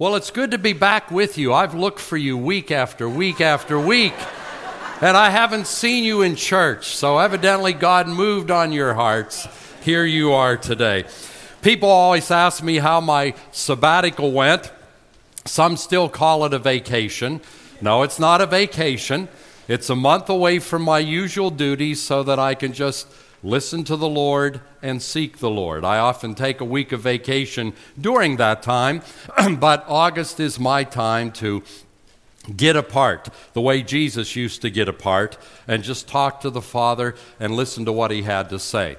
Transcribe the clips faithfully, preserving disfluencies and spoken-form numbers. Well, it's good to be back with you. I've looked for you week after week after week, and I haven't seen you in church. So evidently God moved on your hearts. Here you are today. People always ask me how my sabbatical went. Some still call it a vacation. No, it's not a vacation. It's a month away from my usual duties so that I can just listen to the Lord and seek the Lord. I often take a week of vacation during that time, but August is my time to get apart the way Jesus used to get apart and just talk to the Father and listen to what he had to say.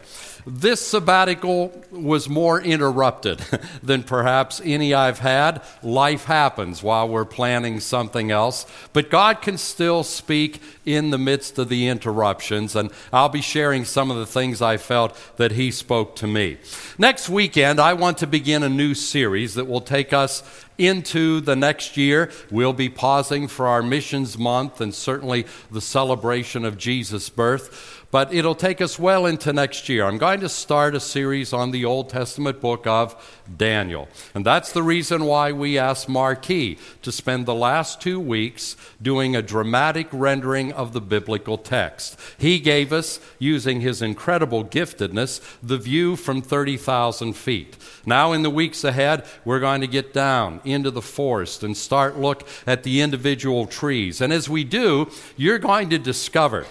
This sabbatical was more interrupted than perhaps any I've had. Life happens while we're planning something else, but God can still speak in the midst of the interruptions, and I'll be sharing some of the things I felt that he spoke to me. Next weekend, I want to begin a new series that will take us into the next year. We'll be pausing for our missions month and certainly the celebration of Jesus' birth. But it'll take us well into next year. I'm going to start a series on the Old Testament book of Daniel. And that's the reason why we asked Marquis to spend the last two weeks doing a dramatic rendering of the biblical text. He gave us, using his incredible giftedness, the view from thirty thousand feet. Now in the weeks ahead, we're going to get down into the forest and start look at the individual trees. And as we do, you're going to discover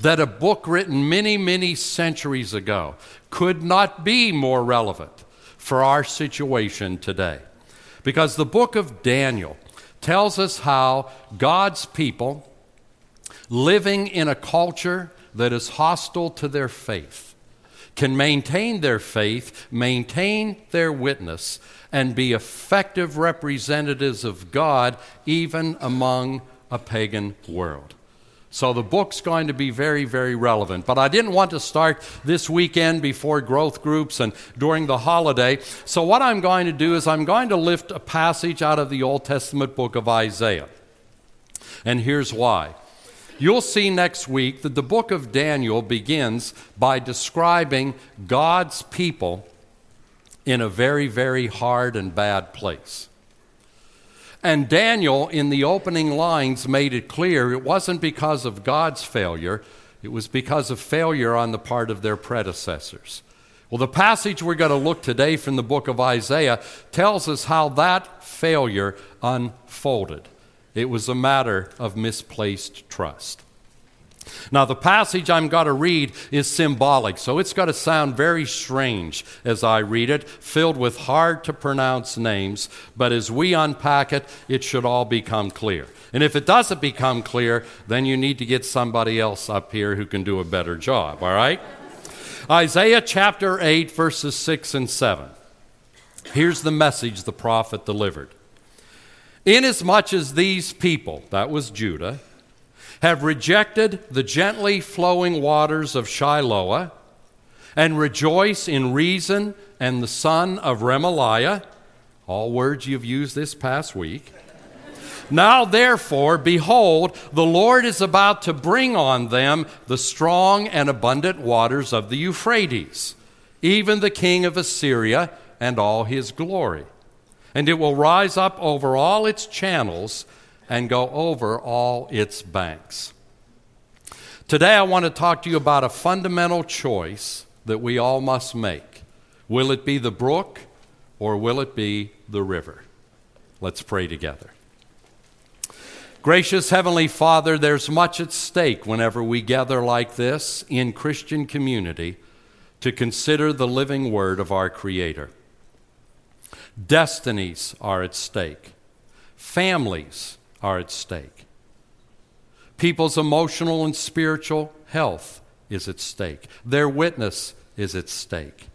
that a book written many, many centuries ago could not be more relevant for our situation today. Because the book of Daniel tells us how God's people, living in a culture that is hostile to their faith, can maintain their faith, maintain their witness, and be effective representatives of God even among a pagan world. So the book's going to be very, very relevant. But I didn't want to start this weekend before growth groups and during the holiday. So what I'm going to do is I'm going to lift a passage out of the Old Testament book of Isaiah. And here's why. You'll see next week that the book of Daniel begins by describing God's people in a very, very hard and bad place. And Daniel, in the opening lines, made it clear it wasn't because of God's failure. It was because of failure on the part of their predecessors. Well, the passage we're going to look today from the book of Isaiah tells us how that failure unfolded. It was a matter of misplaced trust. Now, the passage I'm going to read is symbolic, so it's going to sound very strange as I read it, filled with hard-to-pronounce names, but as we unpack it, it should all become clear. And if it doesn't become clear, then you need to get somebody else up here who can do a better job, all right? Isaiah chapter eight, verses six and seven. Here's the message the prophet delivered. Inasmuch as these people, that was Judah, have rejected the gently flowing waters of Shiloah and rejoice in reason and the son of Remaliah, all words you've used this past week. Now therefore, behold, the Lord is about to bring on them the strong and abundant waters of the Euphrates, even the king of Assyria and all his glory. And it will rise up over all its channels and go over all its banks. Today I want to talk to you about a fundamental choice that we all must make. Will it be the brook or will it be the river? Let's pray together. Gracious Heavenly Father, there's much at stake whenever we gather like this in Christian community to consider the living word of our Creator. Destinies are at stake. Families are at stake. People's emotional and spiritual health is at stake. Their witness is at stake.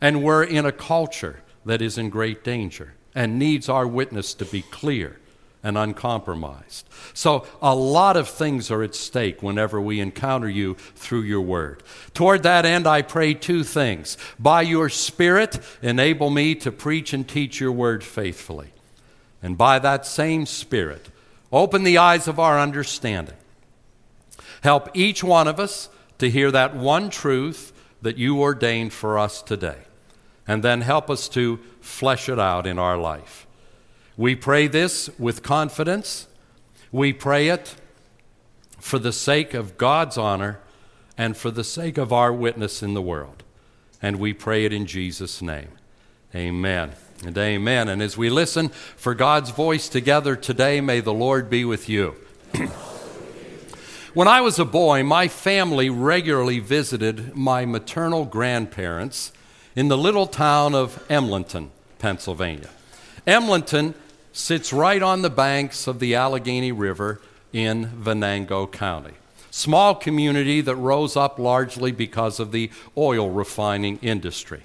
And we're in a culture that is in great danger and needs our witness to be clear and uncompromised. So a lot of things are at stake whenever we encounter you through your word. Toward that end, I pray two things. By your Spirit, enable me to preach and teach your word faithfully. And by that same Spirit, open the eyes of our understanding. Help each one of us to hear that one truth that you ordained for us today. And then help us to flesh it out in our life. We pray this with confidence. We pray it for the sake of God's honor and for the sake of our witness in the world. And we pray it in Jesus' name. Amen and amen. And as we listen for God's voice together today, may the Lord be with you. When I was a boy, my family regularly visited my maternal grandparents in the little town of Emlenton, Pennsylvania. Emlenton sits right on the banks of the Allegheny River in Venango County. Small community that rose up largely because of the oil refining industry.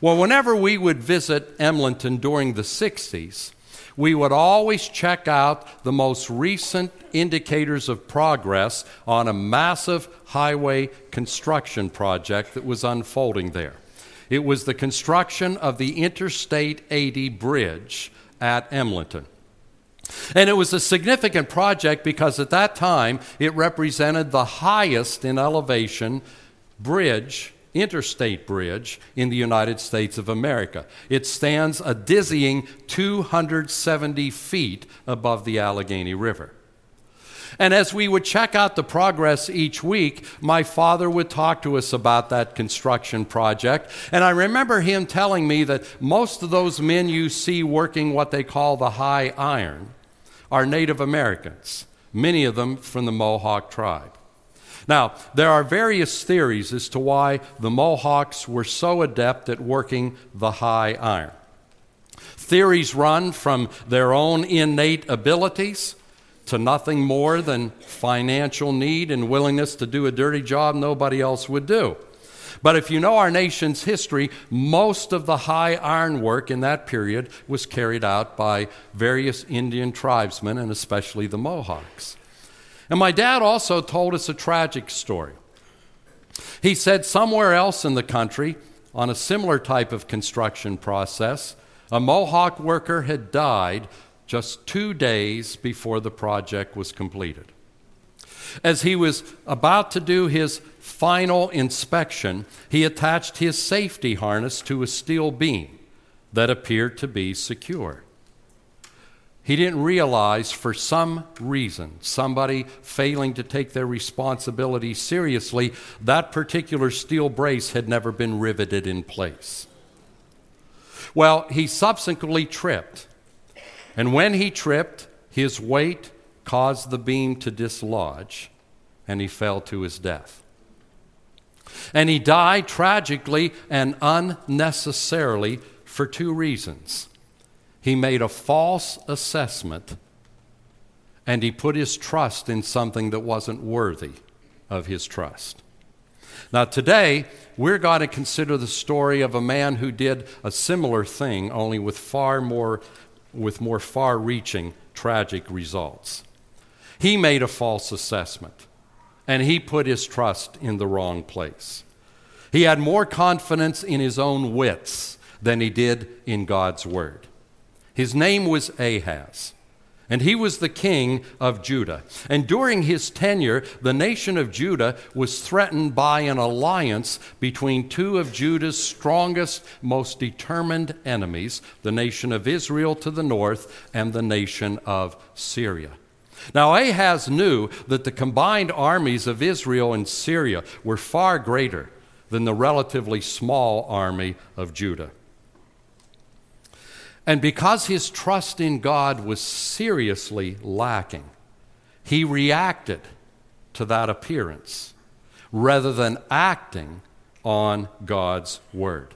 Well, whenever we would visit Emlenton during the sixties, we would always check out the most recent indicators of progress on a massive highway construction project that was unfolding there. It was the construction of the Interstate eighty bridge at Emlenton. And it was a significant project because at that time it represented the highest in elevation bridge, interstate bridge, in the United States of America. It stands a dizzying two hundred seventy feet above the Allegheny River. And as we would check out the progress each week, my father would talk to us about that construction project. And I remember him telling me that most of those men you see working what they call the high iron are Native Americans, many of them from the Mohawk tribe. Now, there are various theories as to why the Mohawks were so adept at working the high iron. Theories run from their own innate abilities to nothing more than financial need and willingness to do a dirty job nobody else would do. But if you know our nation's history, most of the high iron work in that period was carried out by various Indian tribesmen, and especially the Mohawks. And my dad also told us a tragic story. He said somewhere else in the country, on a similar type of construction process, a Mohawk worker had died just two days before the project was completed. As he was about to do his final inspection, he attached his safety harness to a steel beam that appeared to be secure. He didn't realize, for some reason, somebody failing to take their responsibility seriously, that particular steel brace had never been riveted in place. Well, he subsequently tripped. And when he tripped, his weight caused the beam to dislodge, and he fell to his death. And he died tragically and unnecessarily for two reasons. He made a false assessment, and he put his trust in something that wasn't worthy of his trust. Now today, we're going to consider the story of a man who did a similar thing, only with far more with more far-reaching tragic results. He made a false assessment, and he put his trust in the wrong place. He had more confidence in his own wits than he did in God's word. His name was Ahaz, and he was the king of Judah. And during his tenure, the nation of Judah was threatened by an alliance between two of Judah's strongest, most determined enemies, the nation of Israel to the north and the nation of Syria. Now, Ahaz knew that the combined armies of Israel and Syria were far greater than the relatively small army of Judah. And because his trust in God was seriously lacking, he reacted to that appearance rather than acting on God's word.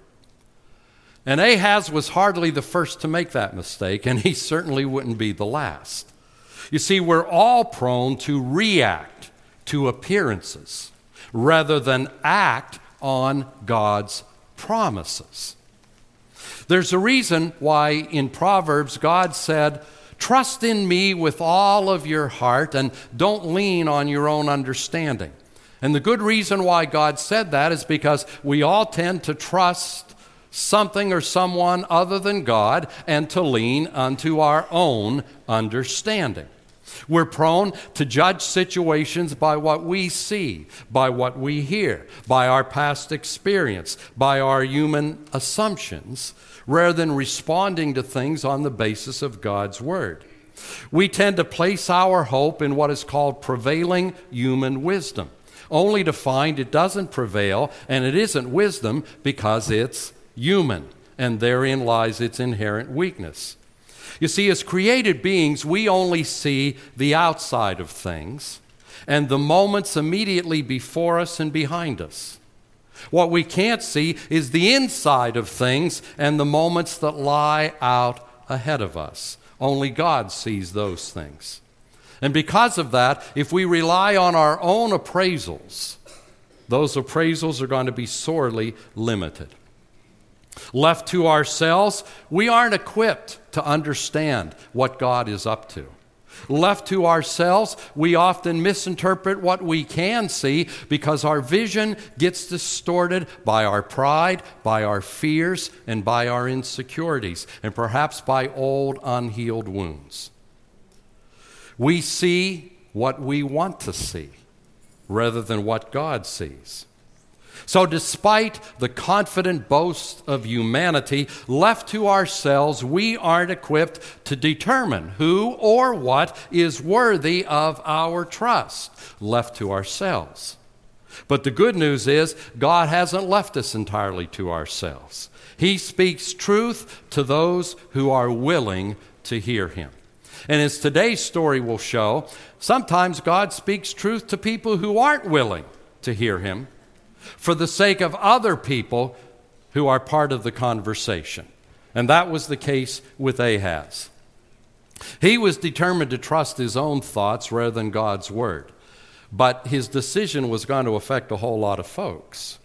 And Ahaz was hardly the first to make that mistake, and he certainly wouldn't be the last. You see, we're all prone to react to appearances rather than act on God's promises. There's a reason why in Proverbs God said, "Trust in me with all of your heart and don't lean on your own understanding." And the good reason why God said that is because we all tend to trust something or someone other than God and to lean unto our own understanding. We're prone to judge situations by what we see, by what we hear, by our past experience, by our human assumptions, rather than responding to things on the basis of God's word. We tend to place our hope in what is called prevailing human wisdom, only to find it doesn't prevail and it isn't wisdom because it's human, and therein lies its inherent weakness. You see, as created beings, we only see the outside of things and the moments immediately before us and behind us. What we can't see is the inside of things and the moments that lie out ahead of us. Only God sees those things. And because of that, if we rely on our own appraisals, those appraisals are going to be sorely limited. Left to ourselves, we aren't equipped to understand what God is up to. Left to ourselves, we often misinterpret what we can see because our vision gets distorted by our pride, by our fears, and by our insecurities, and perhaps by old unhealed wounds. We see what we want to see rather than what God sees. So despite the confident boast of humanity, left to ourselves, we aren't equipped to determine who or what is worthy of our trust, left to ourselves. But the good news is God hasn't left us entirely to ourselves. He speaks truth to those who are willing to hear him. And as today's story will show, sometimes God speaks truth to people who aren't willing to hear him, for the sake of other people who are part of the conversation. And that was the case with Ahaz. He was determined to trust his own thoughts rather than God's word. But his decision was going to affect a whole lot of folks.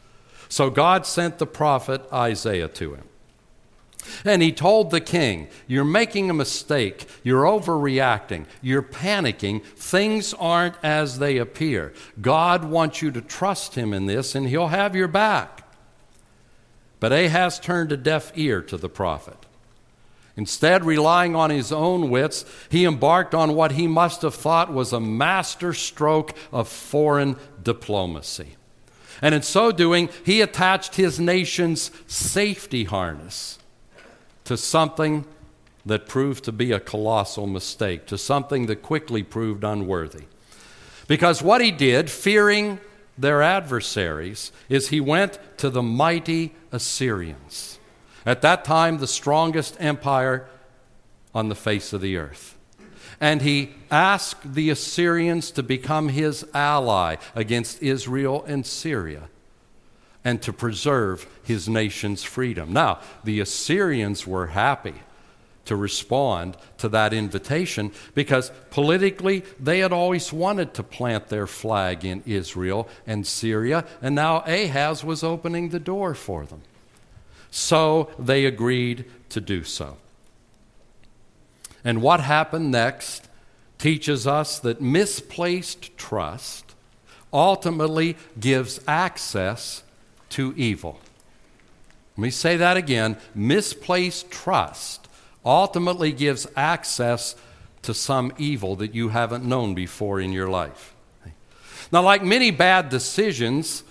So God sent the prophet Isaiah to him. And he told the king, "You're making a mistake. You're overreacting. You're panicking. Things aren't as they appear. God wants you to trust him in this, and he'll have your back." But Ahaz turned a deaf ear to the prophet. Instead, relying on his own wits, he embarked on what he must have thought was a master stroke of foreign diplomacy. And in so doing, he attached his nation's safety harness to something that proved to be a colossal mistake, to something that quickly proved unworthy. Because what he did, fearing their adversaries, is he went to the mighty Assyrians, at that time the strongest empire on the face of the earth. And he asked the Assyrians to become his ally against Israel and Syria, and to preserve his nation's freedom. Now, the Assyrians were happy to respond to that invitation because politically they had always wanted to plant their flag in Israel and Syria, and now Ahaz was opening the door for them. So they agreed to do so. And what happened next teaches us that misplaced trust ultimately gives access to evil. Let me say that again. Misplaced trust ultimately gives access to some evil that you haven't known before in your life. Now, like many bad decisions,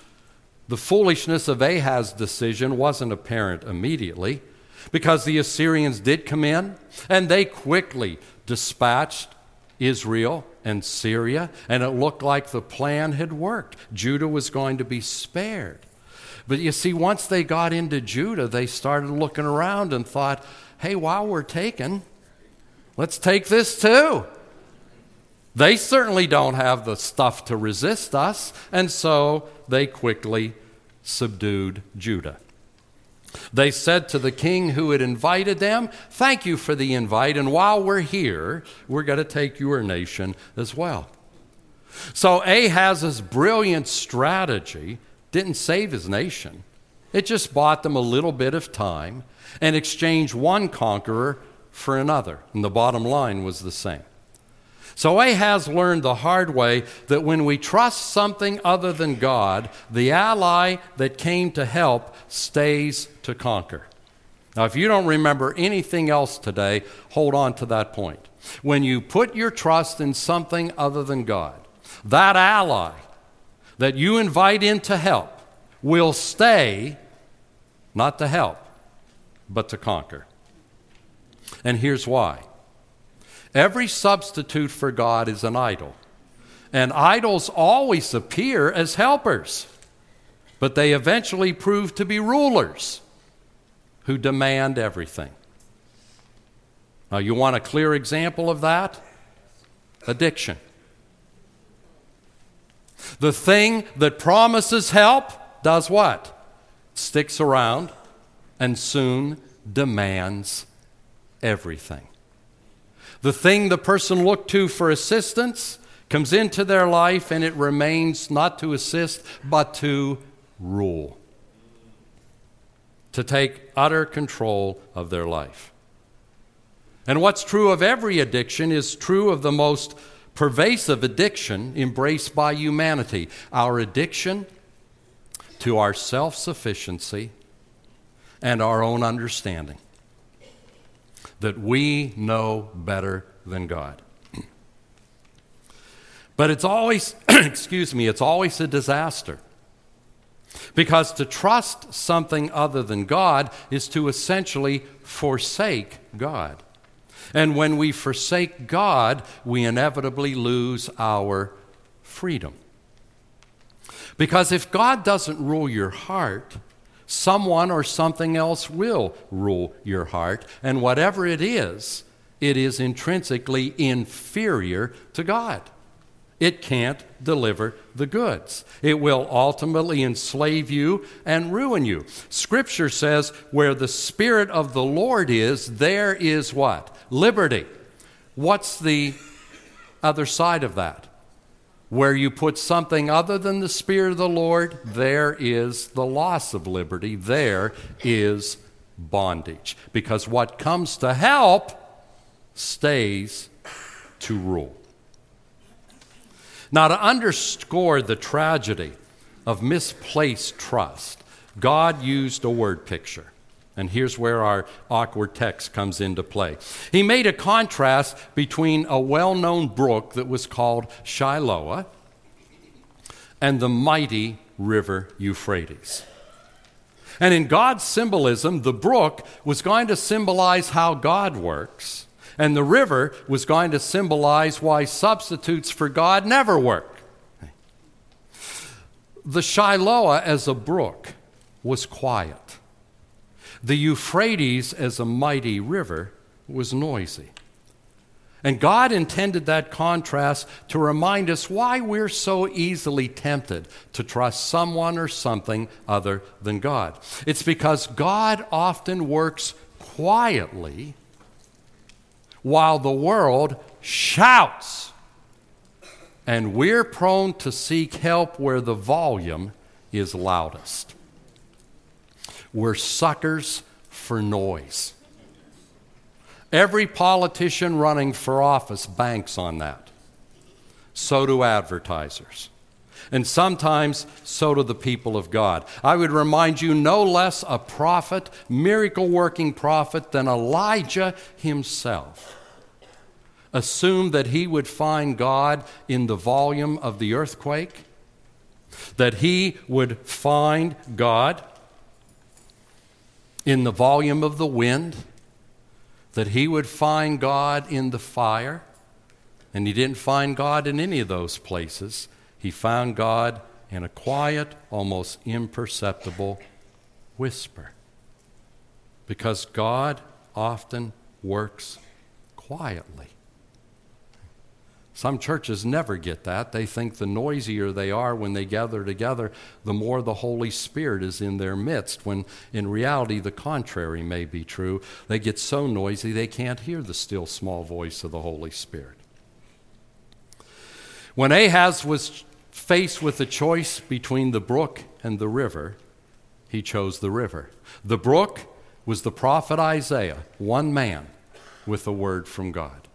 the foolishness of Ahaz's decision wasn't apparent immediately, because the Assyrians did come in and they quickly dispatched Israel and Syria, and it looked like the plan had worked. Judah was going to be spared. But you see, once they got into Judah, they started looking around and thought, hey, while we're taken, let's take this too. They certainly don't have the stuff to resist us, and so they quickly subdued Judah. They said to the king who had invited them, "Thank you for the invite, and while we're here, we're going to take your nation as well." So Ahaz's brilliant strategy didn't save his nation. It just bought them a little bit of time and exchanged one conqueror for another. And the bottom line was the same. So Ahaz learned the hard way that when we trust something other than God, the ally that came to help stays to conquer. Now, if you don't remember anything else today, hold on to that point. When you put your trust in something other than God, that ally that you invite in to help will stay not to help, but to conquer. And here's why. Every substitute for God is an idol. And idols always appear as helpers, but they eventually prove to be rulers who demand everything. Now, you want a clear example of that? Addiction. The thing that promises help does what? Sticks around and soon demands everything. The thing the person looked to for assistance comes into their life, and it remains not to assist, but to rule, to take utter control of their life. And what's true of every addiction is true of the most pervasive addiction embraced by humanity, our addiction to our self-sufficiency and our own understanding that we know better than God. But it's always, excuse me, it's always a disaster. Because to trust something other than God is to essentially forsake God. And when we forsake God, we inevitably lose our freedom. Because if God doesn't rule your heart, someone or something else will rule your heart. And whatever it is, it is intrinsically inferior to God. It can't deliver the goods. It will ultimately enslave you and ruin you. Scripture says, where the Spirit of the Lord is, there is what? Liberty. What's the other side of that? Where you put something other than the Spirit of the Lord, there is the loss of liberty. There is bondage. Because what comes to help stays to rule. Now, to underscore the tragedy of misplaced trust, God used a word picture. And here's where our awkward text comes into play. He made a contrast between a well-known brook that was called Shiloah and the mighty river Euphrates. And in God's symbolism, the brook was going to symbolize how God works, and the river was going to symbolize why substitutes for God never work. The Shiloah as a brook was quiet. The Euphrates as a mighty river was noisy. And God intended that contrast to remind us why we're so easily tempted to trust someone or something other than God. It's because God often works quietly while the world shouts, and we're prone to seek help where the volume is loudest. We're suckers for noise. Every politician running for office banks on that. So do advertisers. And sometimes, so do the people of God. I would remind you, no less a prophet, miracle-working prophet, than Elijah himself assumed that he would find God in the volume of the earthquake, that he would find God in the volume of the wind, that he would find God in the fire, and he didn't find God in any of those places. He found God in a quiet, almost imperceptible whisper. Because God often works quietly. Some churches never get that. They think the noisier they are when they gather together, the more the Holy Spirit is in their midst, when in reality the contrary may be true. They get so noisy they can't hear the still small voice of the Holy Spirit. When Ahaz was faced with a choice between the brook and the river, he chose the river. The brook was the prophet Isaiah, one man with a word from God.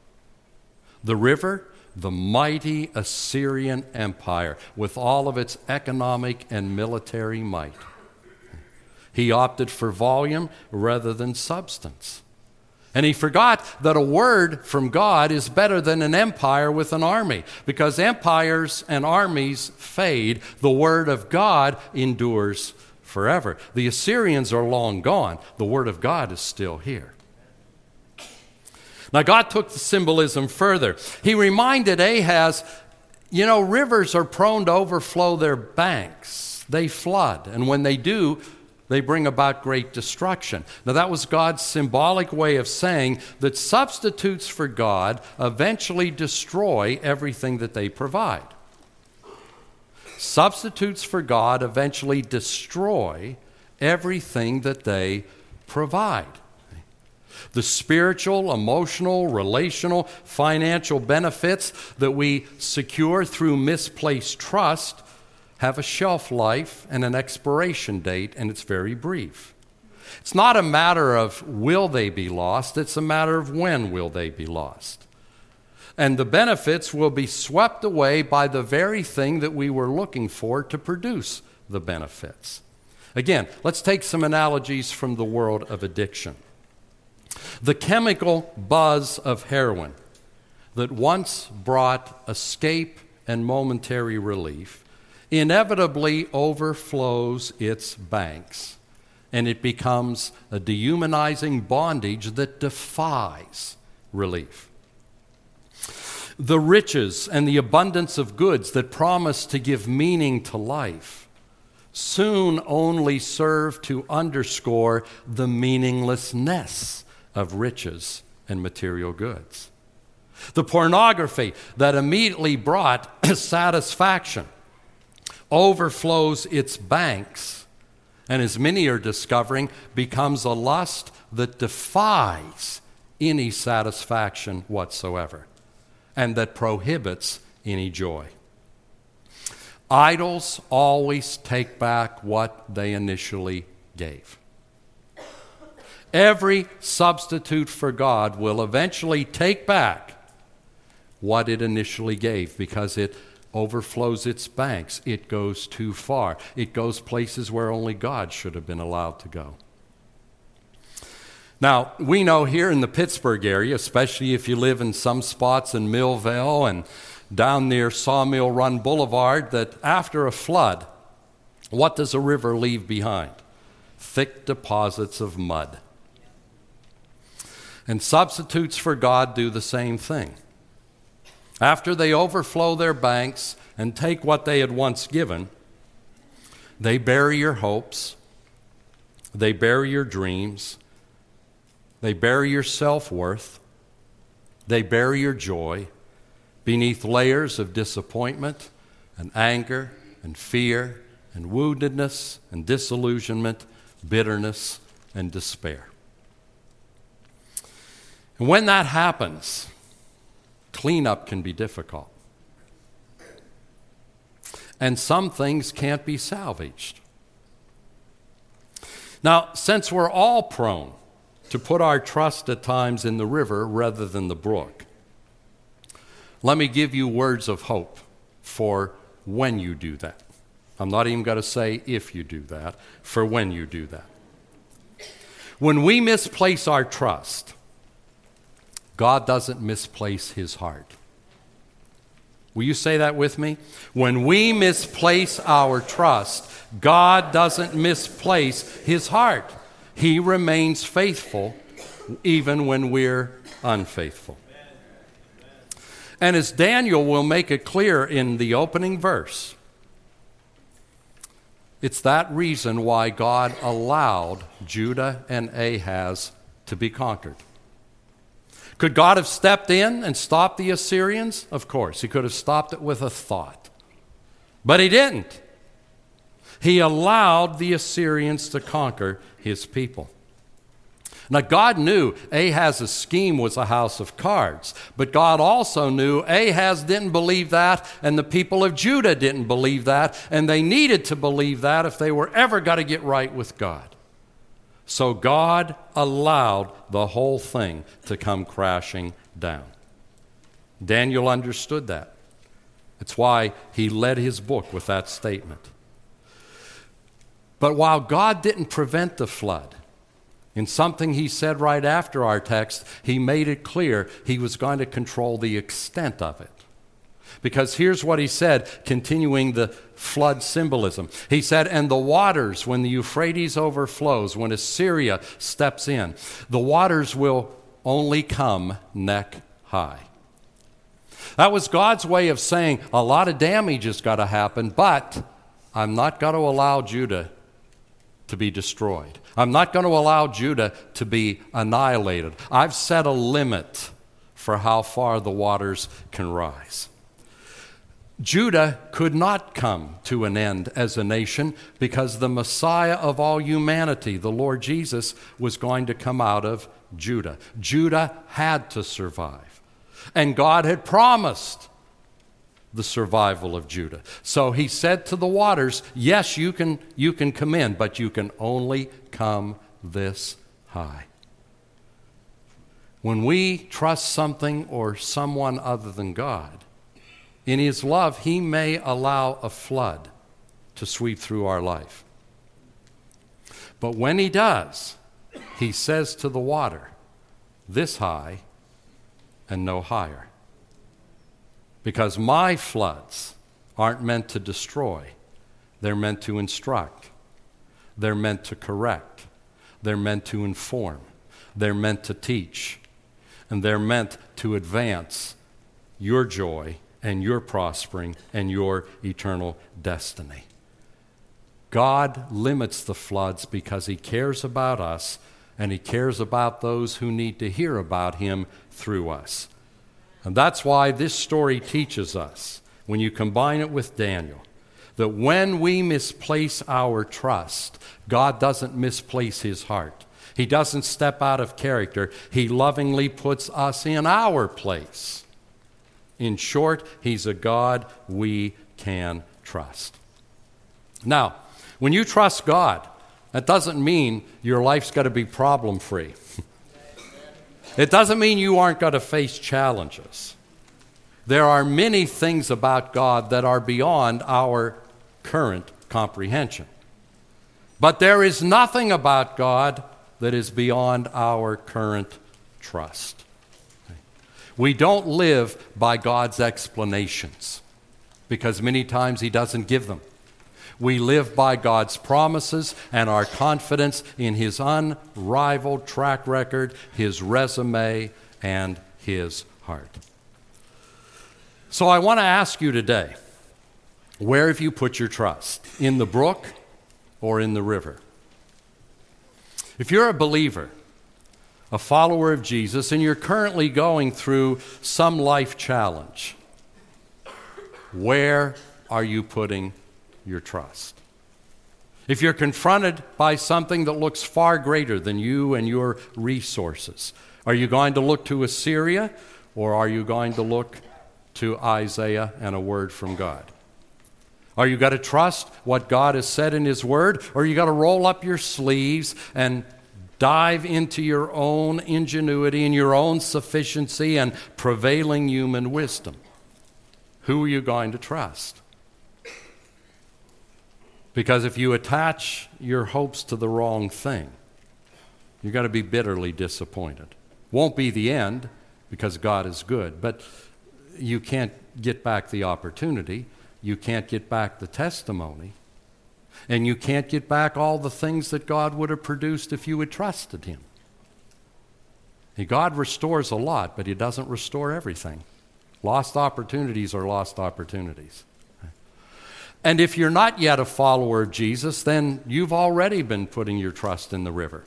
The river, the mighty Assyrian Empire with all of its economic and military might. He opted for volume rather than substance. And he forgot that a word from God is better than an empire with an army, because empires and armies fade. The word of God endures forever. The Assyrians are long gone. The word of God is still here. Now, God took the symbolism further. He reminded Ahaz, you know, rivers are prone to overflow their banks. They flood, and when they do, they bring about great destruction. Now, that was God's symbolic way of saying that substitutes for God eventually destroy everything that they provide. Substitutes for God eventually destroy everything that they provide. The spiritual, emotional, relational, financial benefits that we secure through misplaced trust have a shelf life and an expiration date, and it's very brief. It's not a matter of will they be lost, it's a matter of when will they be lost. And the benefits will be swept away by the very thing that we were looking for to produce the benefits. Again, let's take some analogies from the world of addiction. The chemical buzz of heroin that once brought escape and momentary relief inevitably overflows its banks, and it becomes a dehumanizing bondage that defies relief. The riches and the abundance of goods that promise to give meaning to life soon only serve to underscore the meaninglessness of riches and material goods. The pornography that immediately brought satisfaction overflows its banks, and as many are discovering, becomes a lust that defies any satisfaction whatsoever and that prohibits any joy. Idols always take back what they initially gave. Every substitute for God will eventually take back what it initially gave because it overflows its banks. It goes too far. It goes places where only God should have been allowed to go. Now, we know here in the Pittsburgh area, especially if you live in some spots in Millvale and down near Sawmill Run Boulevard, that after a flood, what does a river leave behind? Thick deposits of mud. And substitutes for God do the same thing. After they overflow their banks and take what they had once given, they bury your hopes, they bury your dreams, they bury your self-worth, they bury your joy beneath layers of disappointment and anger and fear and woundedness and disillusionment, bitterness and despair. And when that happens, cleanup can be difficult. And some things can't be salvaged. Now, since we're all prone to put our trust at times in the river rather than the brook, let me give you words of hope for when you do that. I'm not even going to say if you do that, for when you do that. When we misplace our trust, God doesn't misplace his heart. Will you say that with me? When we misplace our trust, God doesn't misplace his heart. He remains faithful even when we're unfaithful. And as Daniel will make it clear in the opening verse, it's that reason why God allowed Judah and Ahaz to be conquered. Could God have stepped in and stopped the Assyrians? Of course. He could have stopped it with a thought. But he didn't. He allowed the Assyrians to conquer his people. Now, God knew Ahaz's scheme was a house of cards, but God also knew Ahaz didn't believe that, and the people of Judah didn't believe that, and they needed to believe that if they were ever going to get right with God. So God allowed the whole thing to come crashing down. Daniel understood that. That's why he led his book with that statement. But while God didn't prevent the flood, in something he said right after our text, he made it clear he was going to control the extent of it. Because here's what he said, continuing the flood symbolism. He said, and the waters, when the Euphrates overflows, when Assyria steps in, the waters will only come neck high. That was God's way of saying a lot of damage has got to happen, but I'm not going to allow Judah to be destroyed. I'm not going to allow Judah to be annihilated. I've set a limit for how far the waters can rise. Judah could not come to an end as a nation because the Messiah of all humanity, the Lord Jesus, was going to come out of Judah. Judah had to survive. And God had promised the survival of Judah. So he said to the waters, yes, you can, you can come in, but you can only come this high. When we trust something or someone other than God, in his love, he may allow a flood to sweep through our life. But when he does, he says to the water, this high and no higher. Because my floods aren't meant to destroy. They're meant to instruct. They're meant to correct. They're meant to inform. They're meant to teach. And they're meant to advance your joy and your prospering, and your eternal destiny. God limits the floods because he cares about us, and he cares about those who need to hear about him through us. And that's why this story teaches us, when you combine it with Daniel, that when we misplace our trust, God doesn't misplace his heart. He doesn't step out of character. He lovingly puts us in our place. In short, he's a God we can trust. Now, when you trust God, that doesn't mean your life's got to be problem-free. It doesn't mean you aren't going to face challenges. There are many things about God that are beyond our current comprehension. But there is nothing about God that is beyond our current trust. We don't live by God's explanations because many times he doesn't give them. We live by God's promises and our confidence in his unrivaled track record, his resume, and his heart. So I want to ask you today, where have you put your trust? In the brook or in the river? If you're a believer, a follower of Jesus, and you're currently going through some life challenge, where are you putting your trust? If you're confronted by something that looks far greater than you and your resources, are you going to look to Assyria, or are you going to look to Isaiah and a word from God? Are you going to trust what God has said in his word, or are you going to roll up your sleeves and dive into your own ingenuity and your own sufficiency and prevailing human wisdom? Who are you going to trust? Because if you attach your hopes to the wrong thing, you're going to be bitterly disappointed. Won't be the end because God is good, but you can't get back the opportunity. You can't get back the testimony. And you can't get back all the things that God would have produced if you had trusted him. And God restores a lot, but he doesn't restore everything. Lost opportunities are lost opportunities. And if you're not yet a follower of Jesus, then you've already been putting your trust in the river.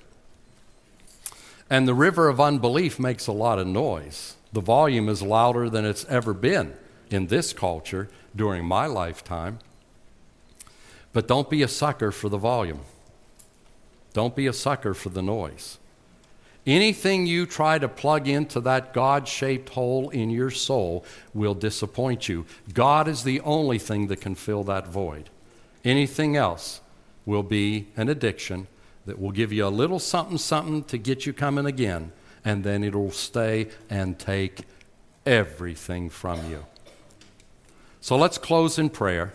And the river of unbelief makes a lot of noise. The volume is louder than it's ever been in this culture during my lifetime. But don't be a sucker for the volume. Don't be a sucker for the noise. Anything you try to plug into that God-shaped hole in your soul will disappoint you. God is the only thing that can fill that void. Anything else will be an addiction that will give you a little something-something to get you coming again, and then it'll stay and take everything from you. So let's close in prayer.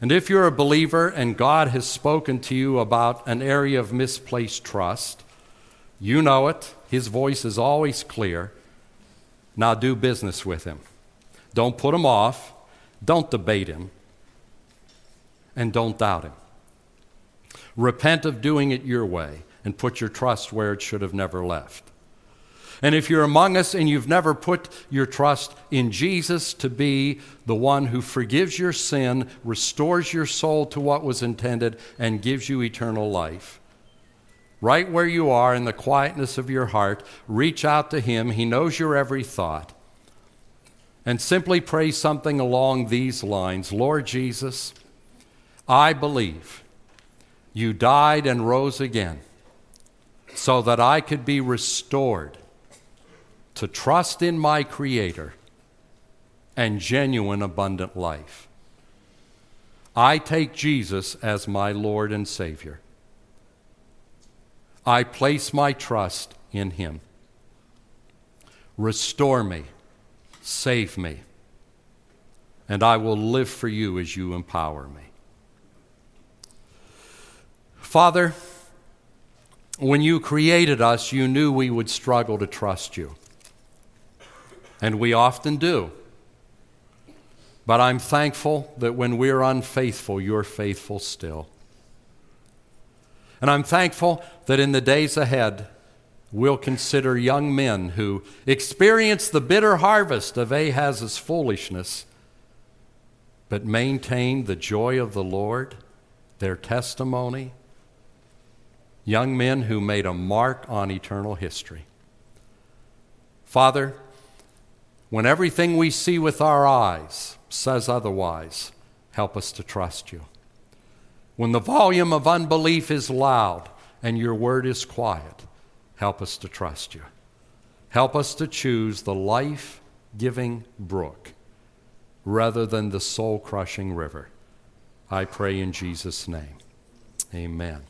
And if you're a believer and God has spoken to you about an area of misplaced trust, you know it. His voice is always clear. Now do business with him. Don't put him off. Don't debate him. And don't doubt him. Repent of doing it your way and put your trust where it should have never left. And if you're among us and you've never put your trust in Jesus to be the one who forgives your sin, restores your soul to what was intended, and gives you eternal life, right where you are in the quietness of your heart, reach out to him. He knows your every thought. And simply pray something along these lines. Lord Jesus, I believe you died and rose again so that I could be restored to trust in my Creator and genuine abundant life. I take Jesus as my Lord and Savior. I place my trust in him. Restore me, save me, and I will live for you as you empower me. Father, when you created us, you knew we would struggle to trust you. And we often do. But I'm thankful that when we're unfaithful, you're faithful still. And I'm thankful that in the days ahead, we'll consider young men who experienced the bitter harvest of Ahaz's foolishness, but maintained the joy of the Lord, their testimony, young men who made a mark on eternal history. Father, when everything we see with our eyes says otherwise, help us to trust you. When the volume of unbelief is loud and your word is quiet, help us to trust you. Help us to choose the life-giving brook rather than the soul-crushing river. I pray in Jesus' name. Amen.